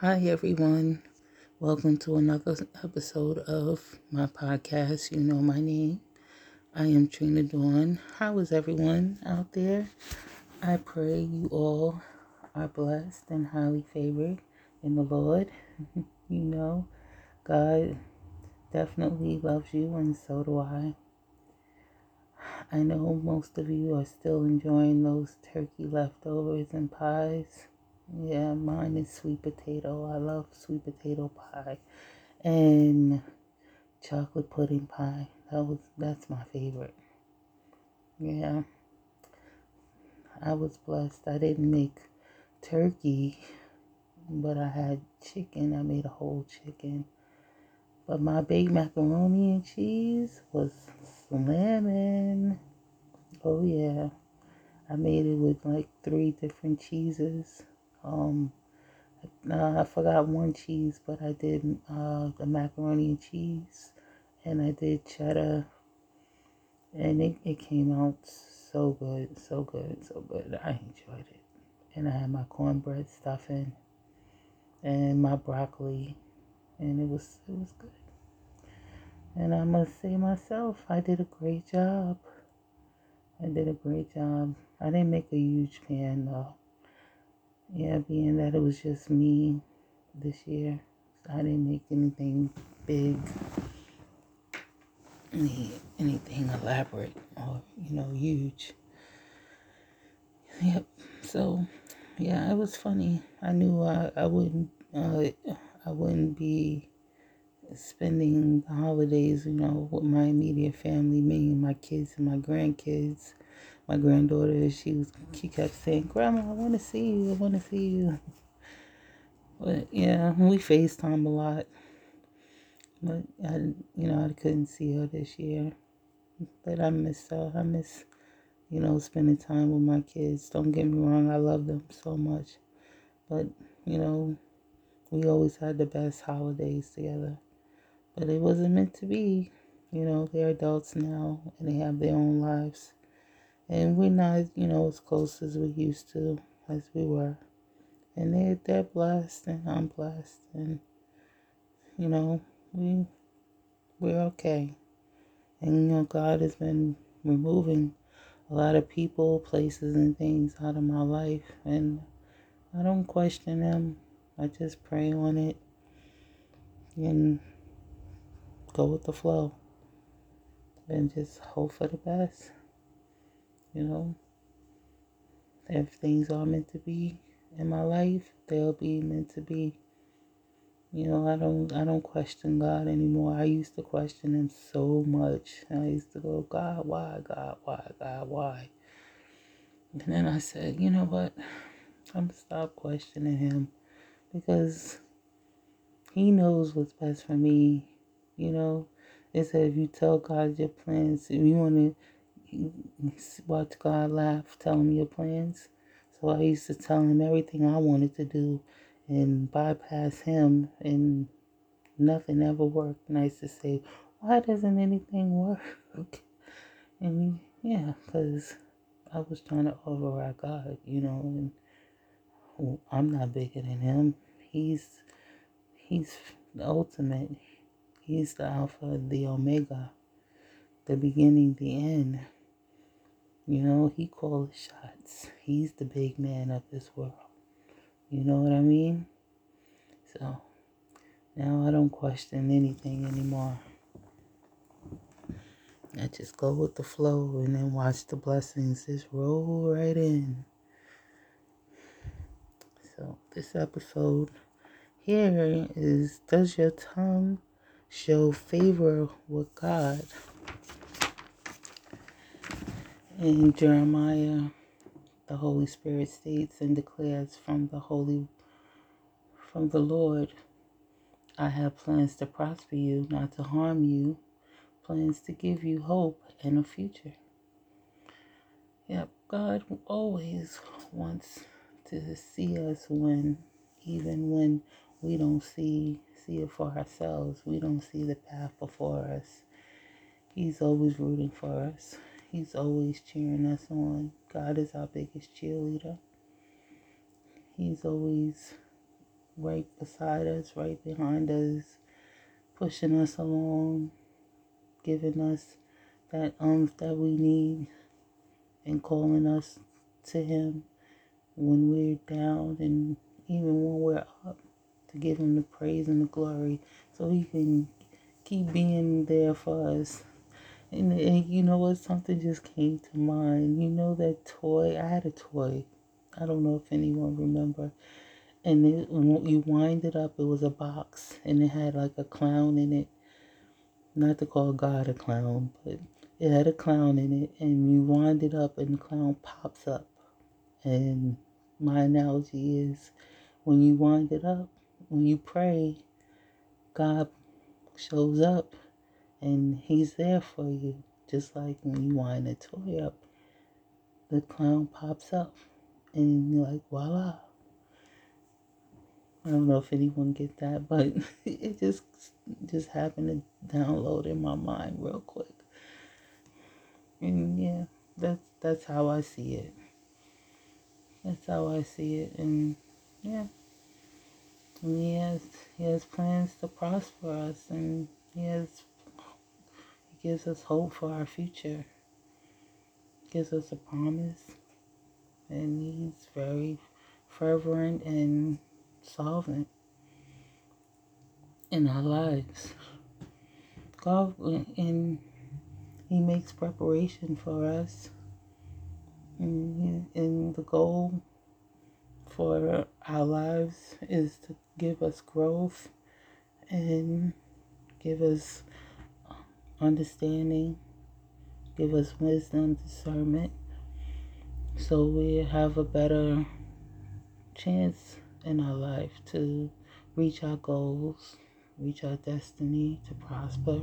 Hi everyone, welcome to another episode of my podcast. You know my name. I am Trina Dawn. How is everyone out there? I pray you all are blessed and highly favored in the Lord. You know, God definitely loves you, and so do I. I know most of you are still enjoying those turkey leftovers and pies. Yeah, mine is sweet potato. I love sweet potato pie and chocolate pudding pie. That's my favorite. Yeah. I was blessed. I didn't make turkey, but I had chicken. I made a whole chicken. But my baked macaroni and cheese was slamming. Oh yeah. I made it with like 3 different cheeses. I forgot one cheese, but I did the macaroni and cheese, and I did cheddar, and it came out so good. I enjoyed it, and I had my cornbread stuffing, and my broccoli, and it was good. And I must say myself, I did a great job. I didn't make a huge pan though. Yeah, being that it was just me this year, I didn't make anything big, anything elaborate or, huge. Yep. So, yeah, it was funny. I knew I wouldn't be spending the holidays, with my immediate family, me and my kids and my grandkids. My granddaughter, she kept saying, "Grandma, I want to see you. But yeah, we FaceTime a lot. But I couldn't see her this year. But I miss her. I miss, spending time with my kids. Don't get me wrong, I love them so much. But, we always had the best holidays together. But it wasn't meant to be. They're adults now and they have their own lives. And we're not, as close as we used to, as we were. And they're blessed, and I'm blessed. And, we're okay. And, God has been removing a lot of people, places, and things out of my life. And I don't question them. I just pray on it and go with the flow. And just hope for the best. If things are meant to be in my life, they'll be meant to be. I don't question God anymore. I used to question him so much. I used to go, "God, why? God, why? God, why?" And then I said, "You know what? I'm going to stop questioning him because he knows what's best for me." They said if you tell God your plans, if you want to watch God laugh, tell him your plans. So I used to tell him everything I wanted to do and bypass him, and nothing ever worked. And I used to say, "Why doesn't anything work?" And yeah, because I was trying to override God, and I'm not bigger than him. He's the ultimate. He's the Alpha, the Omega, the beginning, the end. He calls shots. He's the big man of this world. You know what I mean? So, now I don't question anything anymore. I just go with the flow and then watch the blessings just roll right in. So, this episode here is, does your tongue show favor with God? In Jeremiah, the Holy Spirit states and declares from the Lord, "I have plans to prosper you, not to harm you, plans to give you hope and a future." Yep, God always wants to see us even when we don't see it for ourselves. We don't see the path before us. He's always rooting for us. He's always cheering us on. God is our biggest cheerleader. He's always right beside us, right behind us, pushing us along, giving us that oomph that we need, and calling us to Him when we're down and even when we're up, to give Him the praise and the glory so He can keep being there for us. And you know what? Something just came to mind. You know that toy? I had a toy. I don't know if anyone remember. And it, when you wind it up, it was a box. And it had like a clown in it. Not to call God a clown, but it had a clown in it. And you wind it up and the clown pops up. And my analogy is, when you wind it up, when you pray, God shows up. And He's there for you. Just like when you wind a toy up, the clown pops up. And you're like, voila. I don't know if anyone get that, but it just happened to download in my mind real quick. And yeah, that's how I see it. That's how I see it. And yeah. And he has plans to prosper us, and He gives us hope for our future. He gives us a promise. And He's very fervent and solvent in our lives. God, and He makes preparation for us. And the goal for our lives is to give us growth and give us understanding, give us wisdom, discernment, so we have a better chance in our life to reach our goals, reach our destiny, to prosper.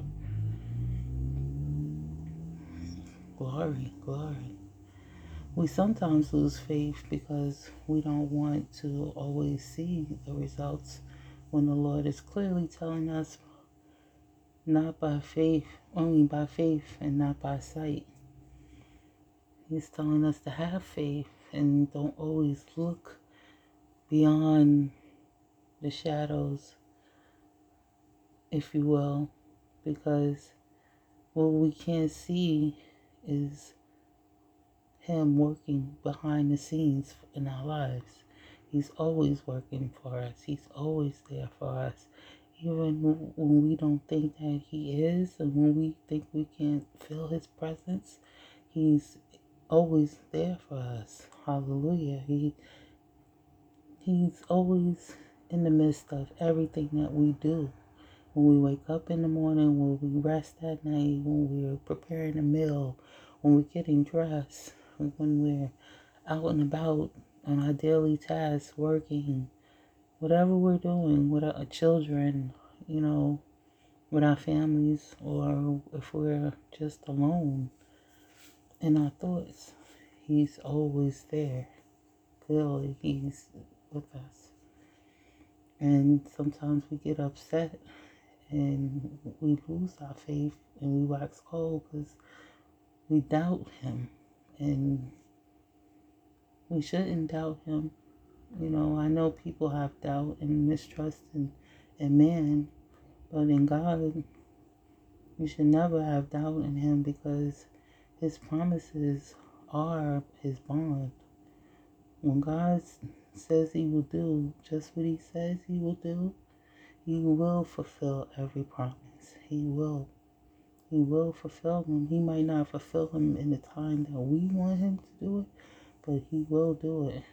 Glory, glory. We sometimes lose faith because we don't want to always see the results when the Lord is clearly telling us, not by faith, only by faith and not by sight. He's telling us to have faith and don't always look beyond the shadows, if you will, because what we can't see is Him working behind the scenes in our lives. He's always working for us. He's always there for us. Even when we don't think that He is, and when we think we can't feel His presence, He's always there for us. Hallelujah. He's always in the midst of everything that we do. When we wake up in the morning, when we rest at night, when we're preparing a meal, when we're getting dressed, when we're out and about on our daily tasks, working, whatever we're doing with our children, you know, with our families, or if we're just alone in our thoughts, He's always there. Clearly, He's with us. And sometimes we get upset and we lose our faith and we wax cold because we doubt Him. And we shouldn't doubt Him. You know, I know people have doubt and mistrust in man, but in God, you should never have doubt in Him, because His promises are His bond. When God says He will do just what He says He will do, He will fulfill every promise. He will. He will fulfill them. He might not fulfill them in the time that we want Him to do it, but He will do it.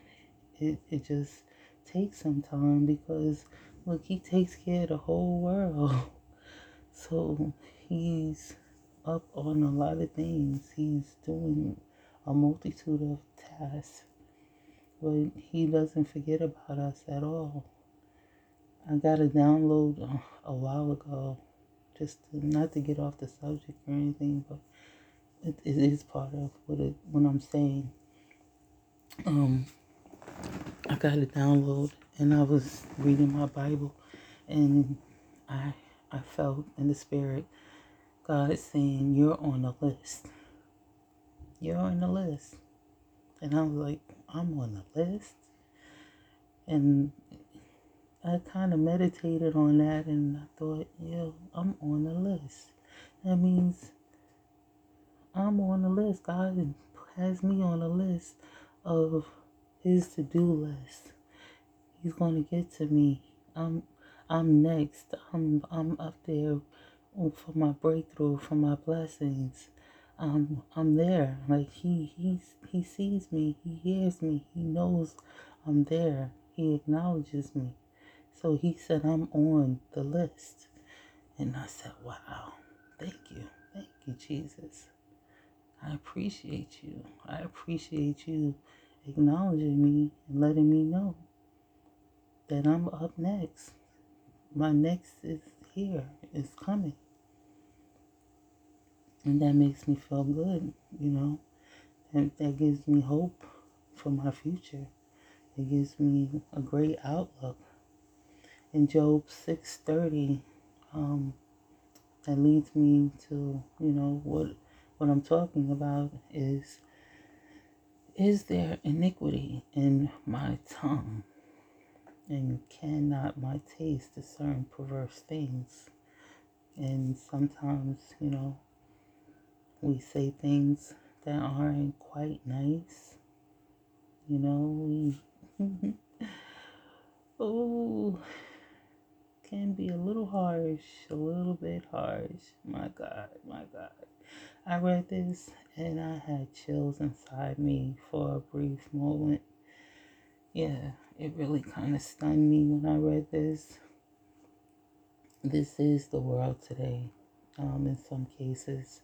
It just takes some time, because look, He takes care of the whole world. So He's up on a lot of things. He's doing a multitude of tasks, but He doesn't forget about us at all. I got a download a while ago, not to get off the subject or anything, but it is part of what I'm saying. I got a download and I was reading my Bible, and I felt in the spirit God saying, you're on the list. You're on the list. And I was like, I'm on the list? And I kind of meditated on that, and I thought, yo, I'm on the list. That means I'm on the list. God has me on the list of his to-do list. He's going to get to me. I'm next. I'm up there for my breakthrough, for my blessings. I'm there. Like he sees me, he hears me, he knows I'm there. He acknowledges me. So he said, I'm on the list. And I said, wow, thank you. Thank you, Jesus. I appreciate you. I appreciate you acknowledging me and letting me know that I'm up next. My next is here. It's coming. And that makes me feel good, you know. And that gives me hope for my future. It gives me a great outlook. In Job 6:30, that leads me to, you know, what I'm talking about is there iniquity in my tongue? And cannot my taste discern perverse things? And sometimes, you know, we say things that aren't quite nice. You know, we can be a little harsh, a little bit harsh. My God. I read this and I had chills inside me for a brief moment. Yeah, it really kind of stunned me when I read this. This is the world today, in some cases,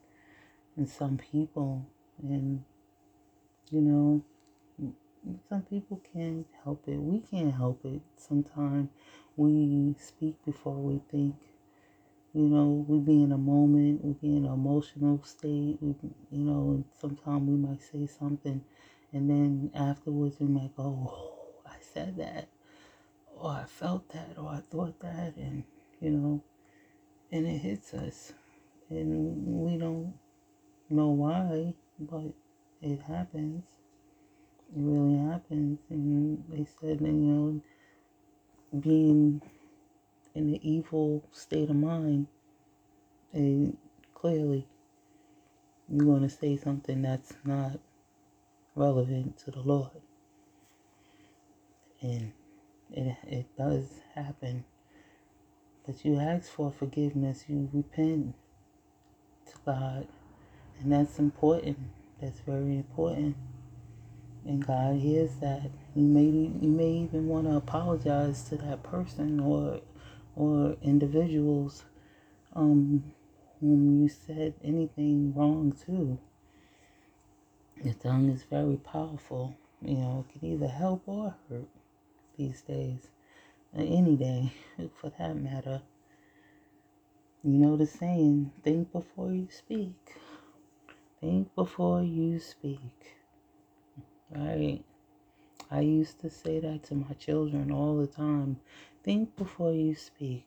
and some people. And, you know, some people can't help it. We can't help it. Sometimes we speak before we think. You know, we be in a moment. We be in an emotional state. We, you know, sometimes we might say something. And then afterwards we might go, oh, I said that. Or I felt that. Or I thought that. And, you know, and it hits us. And we don't know why. But it happens. It really happens. And they said, you know, being in an evil state of mind, and clearly you're going to say something that's not relevant to the Lord. And it does happen. But you ask for forgiveness. You repent to God. And that's important. That's very important. And God hears that. You may even want to apologize to that person or individuals whom you said anything wrong to. The tongue is very powerful. You know, it can either help or hurt these days, or any day for that matter. You know the saying, think before you speak. Think before you speak. Right. I used to say that to my children all the time. Think before you speak.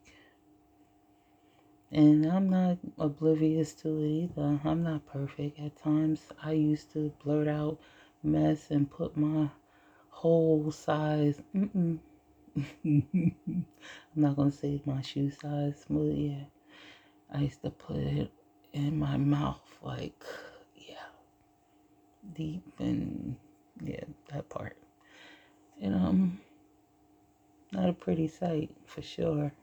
And I'm not oblivious to it either. I'm not perfect. At times, I used to blurt out mess and put my whole size. I'm not going to say my shoe size. But yeah. I used to put it in my mouth like, yeah. Deep and... yeah, that part. And not a pretty sight for sure.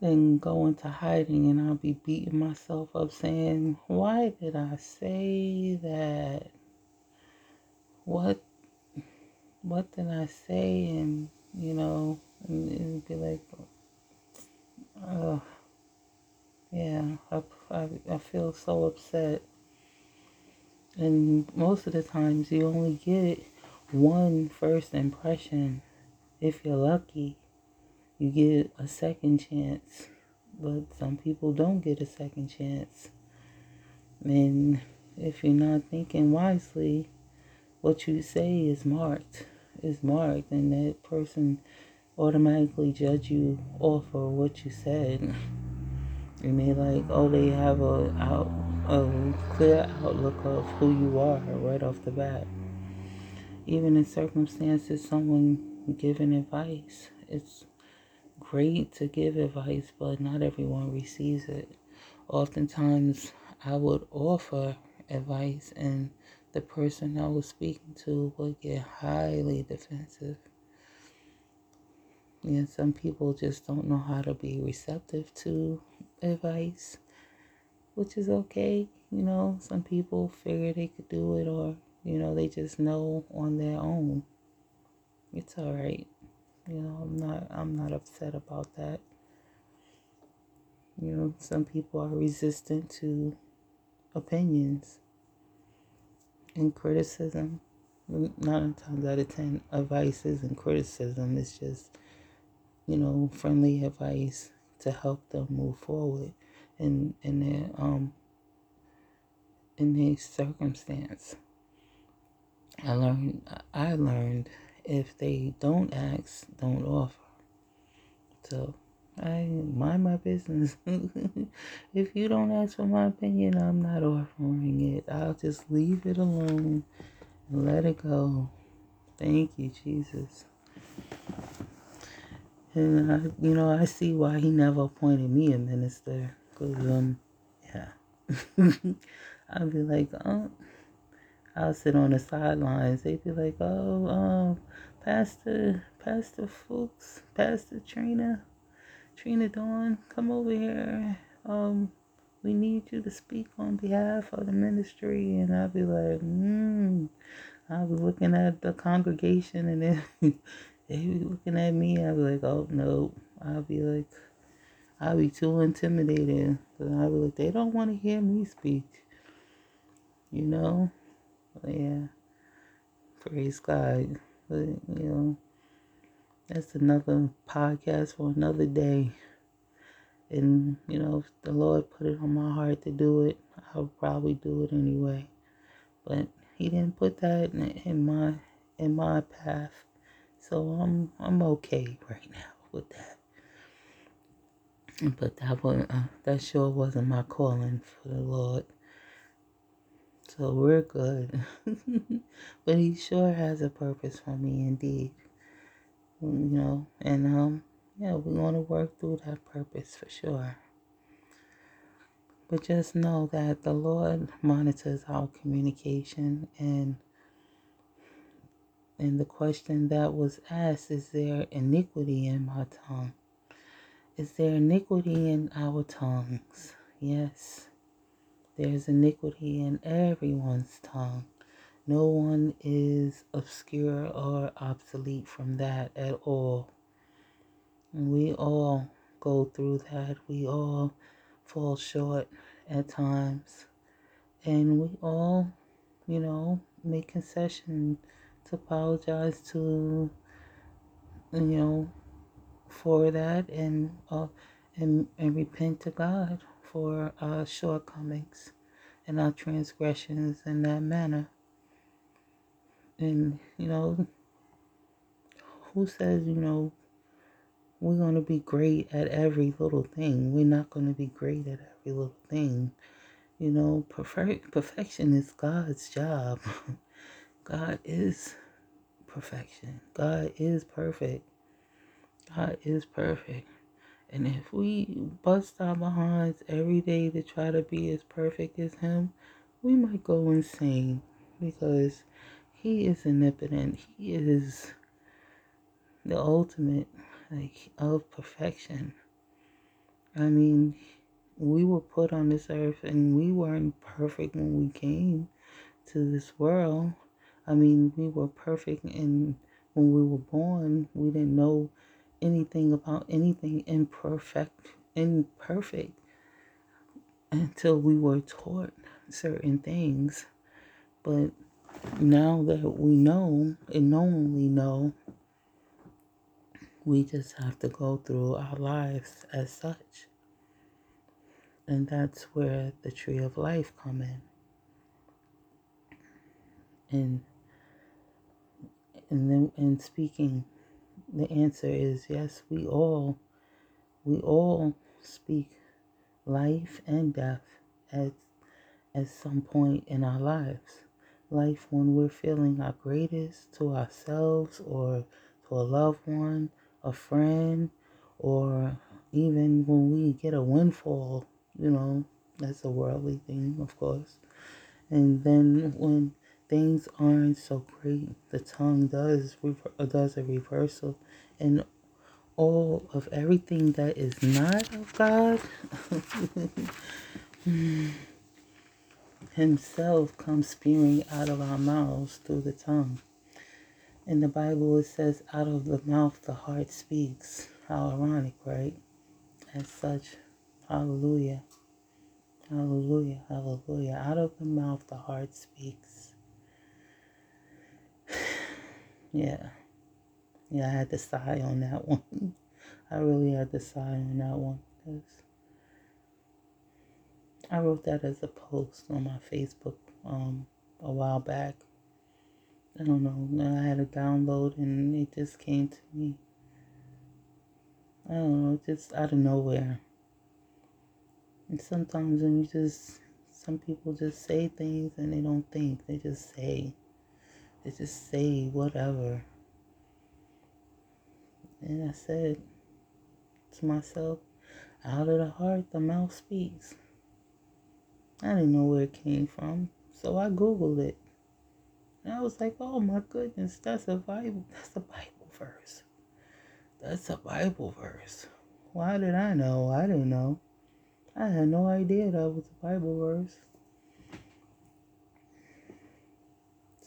Then go into hiding and I'll be beating myself up saying, why did I say that? What did I say? And you know, and be like, yeah, I feel so upset. And most of the times you only get one first impression. If you're lucky, you get a second chance. But some people don't get a second chance. And if you're not thinking wisely, what you say is marked. It's marked. And that person automatically judge you off of what you said. And they like, oh, they have a clear outlook of who you are right off the bat. even in circumstances, someone giving advice. It's great to give advice, but not everyone receives it. Oftentimes, I would offer advice and the person I was speaking to would get highly defensive. And some people just don't know how to be receptive to advice, which is okay. You know, some people figure they could do it, or, you know, they just know on their own. It's all right. You know, I'm not upset about that. You know, some people are resistant to opinions and criticism. 9 times out of 10, advice isn't criticism. It's just, you know, friendly advice to help them move forward in their circumstance. I learned if they don't ask, don't offer. So I mind my business. If you don't ask for my opinion, I'm not offering it. I'll just leave it alone and let it go. Thank you, Jesus. And I see why he never appointed me a minister. Cause yeah, I'd be like, I'll sit on the sidelines. They'd be like, Pastor Fuchs, Pastor Trina Dawn, come over here. We need you to speak on behalf of the ministry. And I'd be like, I'll be looking at the congregation, and then they be looking at me. I'll be like, oh, no. I'll be too intimidated. And I'll be like, they don't want to hear me speak. You know? But yeah. Praise God. But, you know, that's another podcast for another day. And, you know, if the Lord put it on my heart to do it, I'll probably do it anyway. But he didn't put that in my path. So I'm okay right now with that. But that sure wasn't my calling for the Lord. So we're good. But he sure has a purpose for me indeed. You know, and yeah, we're going to work through that purpose for sure. But just know that the Lord monitors our communication, and the question that was asked, is there iniquity in my tongue? Is there iniquity in our tongues? Yes, there's iniquity in everyone's tongue. No one is obscure or obsolete from that at all. And we all go through that. We all fall short at times. And we all, you know, make concession to apologize to, you know, for that, and repent to God for our shortcomings and our transgressions in that manner. And, you know, who says, you know, we're going to be great at every little thing? We're not going to be great at every little thing. You know, perfection is God's job. God is perfection. God is perfect. God is perfect. And if we bust our behinds every day to try to be as perfect as him, we might go insane, because he is omnipotent. He is the ultimate, like, of perfection. I mean, we were put on this earth and we weren't perfect when we came to this world. I mean, we were perfect, and when we were born, we didn't know anything about anything imperfect until we were taught certain things. But now that we know and knowingly know, we just have to go through our lives as such. And that's where the tree of life come in. And speaking, the answer is yes, we all speak life and death at some point in our lives. life when we're feeling our greatest to ourselves or to a loved one, a friend, or even when we get a windfall, you know, that's a worldly thing, of course. And then when things aren't so great, the tongue does a reversal. And all of everything that is not of God himself comes spewing out of our mouths through the tongue. In the Bible, it says, out of the mouth, the heart speaks. How ironic, right? As such, hallelujah. Hallelujah, hallelujah. Out of the mouth, the heart speaks. Yeah, I had to sigh on that one. I really had to sigh on that one. I wrote that as a post on my Facebook a while back. I don't know. I had a download and it just came to me. I don't know, just out of nowhere. And sometimes when you just, some people just say things and they don't think. They just say. They just say whatever. And I said to myself, out of the heart, the mouth speaks. I didn't know where it came from. So I Googled it. And I was like, oh my goodness, that's a Bible verse. That's a Bible verse. Why did I know? I didn't know. I had no idea that was a Bible verse.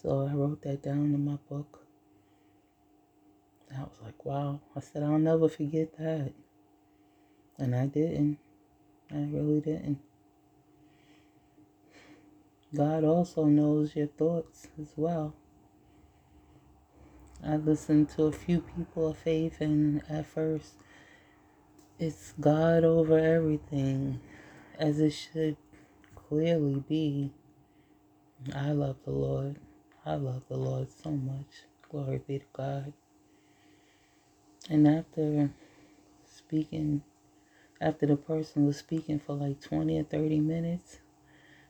So I wrote that down in my book. I was like, wow. I said, I'll never forget that. And I didn't. I really didn't. God also knows your thoughts as well. I listened to a few people of faith, and at first, it's God over everything, as it should clearly be. I love the Lord. I love the Lord so much. Glory be to God. And after the person was speaking for like 20 or 30 minutes,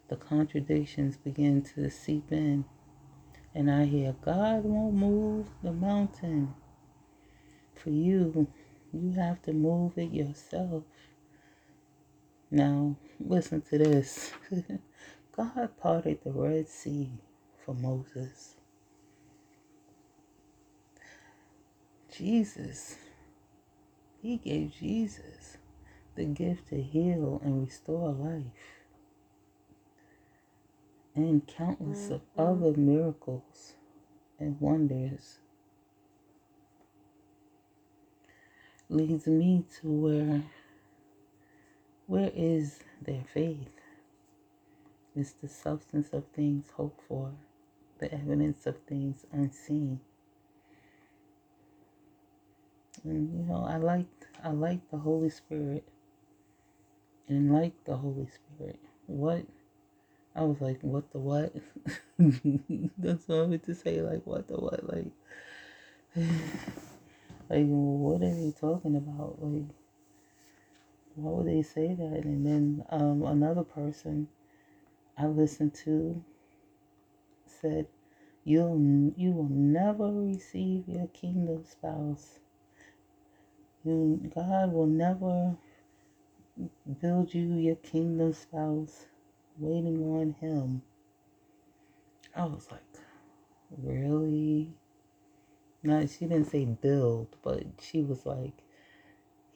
the contradictions begin to seep in. And I hear, God won't move the mountain for you. You have to move it yourself. Now, listen to this. God parted the Red Sea for Moses. Jesus, he gave Jesus the gift to heal and restore life. And countless of other miracles and wonders leads me to where is their faith? It's the substance of things hoped for, the evidence of things unseen. And you know, I like the Holy Spirit. And like the Holy Spirit, what the what? That's what I meant to say, like, what the what? Like, what are they talking about? Like, why would they say that? And then another person I listened to said, you will never receive your kingdom spouse. God will never build you your kingdom spouse. Waiting on him. I was like, really? No, she didn't say build, but she was like,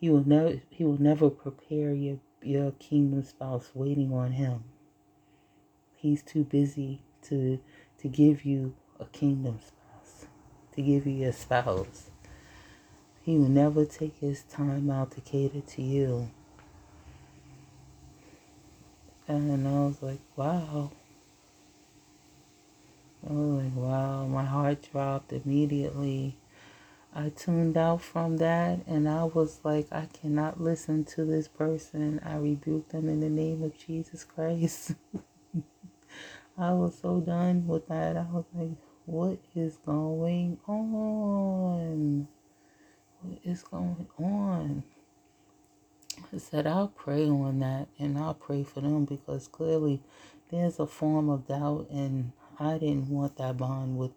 he will never prepare your kingdom spouse waiting on him. He's too busy to give you a kingdom spouse, to give you a spouse. He will never take his time out to cater to you. And I was like, wow. My heart dropped immediately. I tuned out from that and I was like, I cannot listen to this person. I rebuked them in the name of Jesus Christ. I was so done with that. I was like, what is going on? What is going on? I said, I'll pray on that and I'll pray for them because clearly there's a form of doubt and I didn't want that bond with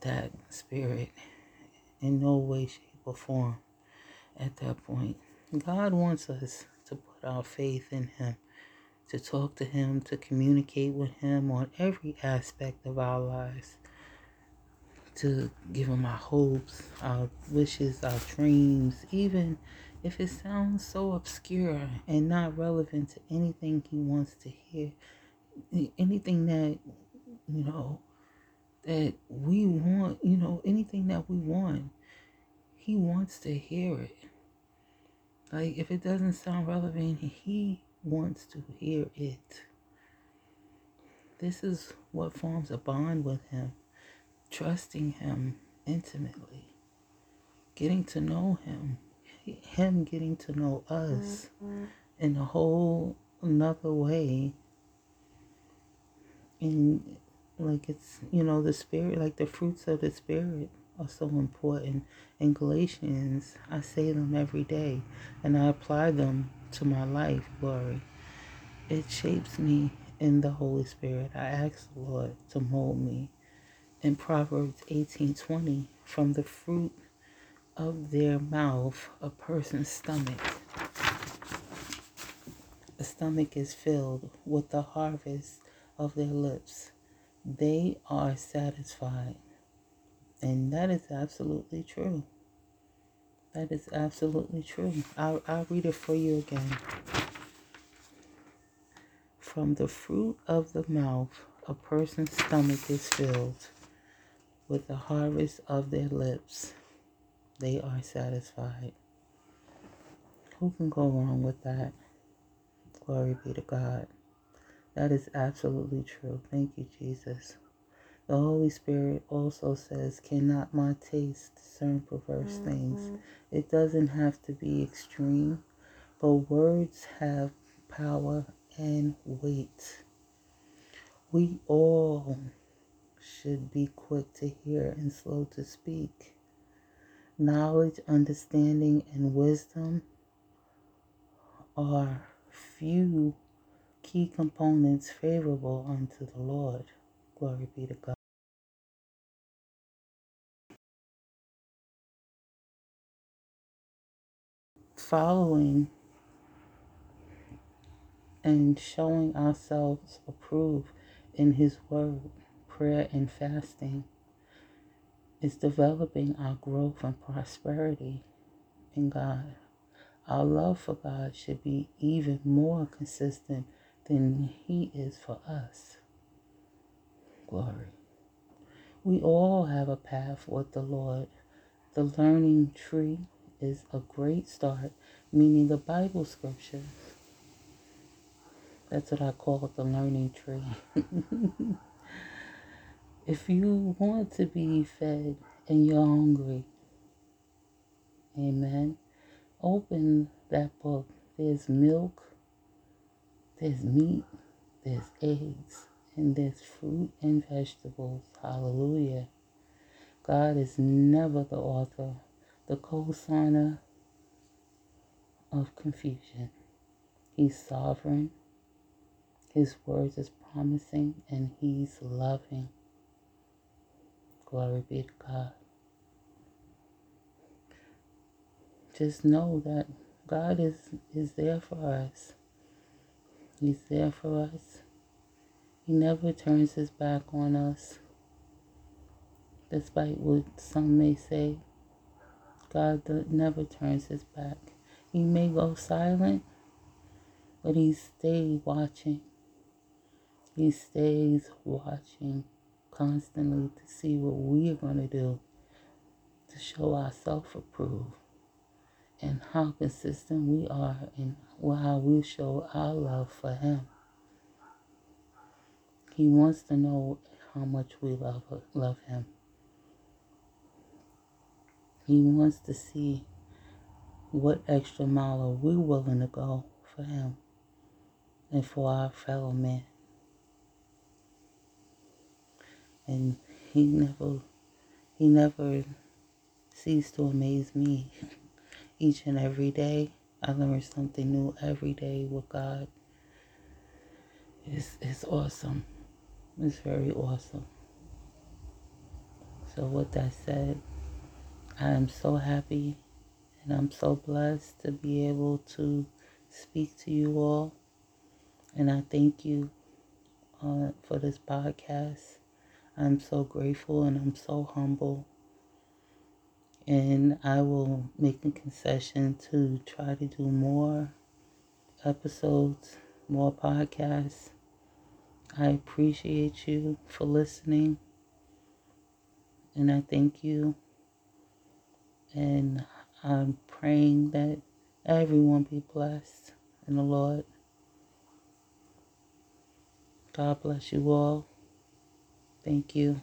that spirit in no way, shape, or form at that point. God wants us to put our faith in Him, to talk to Him, to communicate with Him on every aspect of our lives, to give Him our hopes, our wishes, our dreams, even if it sounds so obscure and not relevant to anything He wants to hear, anything that, that we want, anything that we want, He wants to hear it. Like, if it doesn't sound relevant, He wants to hear it. This is what forms a bond with Him, trusting Him intimately, getting to know Him, Him getting to know us in a whole another way. And like, it's, the Spirit, like the fruits of the Spirit are so important. In Galatians, I say them every day and I apply them to my life, glory. It shapes me in the Holy Spirit. I ask the Lord to mold me. In Proverbs 18:20, from the fruit of their mouth, a person's stomach. The stomach is filled with the harvest of their lips. They are satisfied. And that is absolutely true. That is absolutely true. I'll read it for you again. From the fruit of the mouth, a person's stomach is filled with the harvest of their lips. They are satisfied. Who can go wrong with that? Glory be to God. That is absolutely true. Thank you, Jesus. The Holy Spirit also says, cannot my taste discern perverse things? It doesn't have to be extreme, but words have power and weight. We all should be quick to hear and slow to speak. Knowledge, understanding, and wisdom are few key components favorable unto the Lord. Glory be to God. Following and showing ourselves approved in His word, prayer, and fasting is developing our growth and prosperity in God. Our love for God should be even more consistent than He is for us. Glory. We all have a path with the Lord. The learning tree is a great start, meaning the Bible scriptures. That's what I call it, the learning tree. If you want to be fed and you're hungry, amen, open that book. There's milk, there's meat, there's eggs, and there's fruit and vegetables. Hallelujah. God is never the author, the co-signer of confusion. He's sovereign. His words is promising, and He's loving. Glory be to God. Just know that God is there for us. He's there for us. He never turns His back on us. Despite what some may say, God never turns His back. He may go silent, but He stays watching. He stays watching constantly to see what we are going to do to show ourselves approved and how consistent we are and how we show our love for Him. He wants to know how much we love Him. He wants to see what extra mile we're willing to go for Him and for our fellow man. And he never ceased to amaze me. Each and every day, I learn something new every day with God. It's awesome. is very awesome. So with that said, I am so happy and I'm so blessed to be able to speak to you all. And I thank you for this podcast. I'm so grateful and I'm so humble. And I will make a concession to try to do more episodes, more podcasts. I appreciate you for listening. And I thank you. And I'm praying that everyone be blessed in the Lord. God bless you all. Thank you.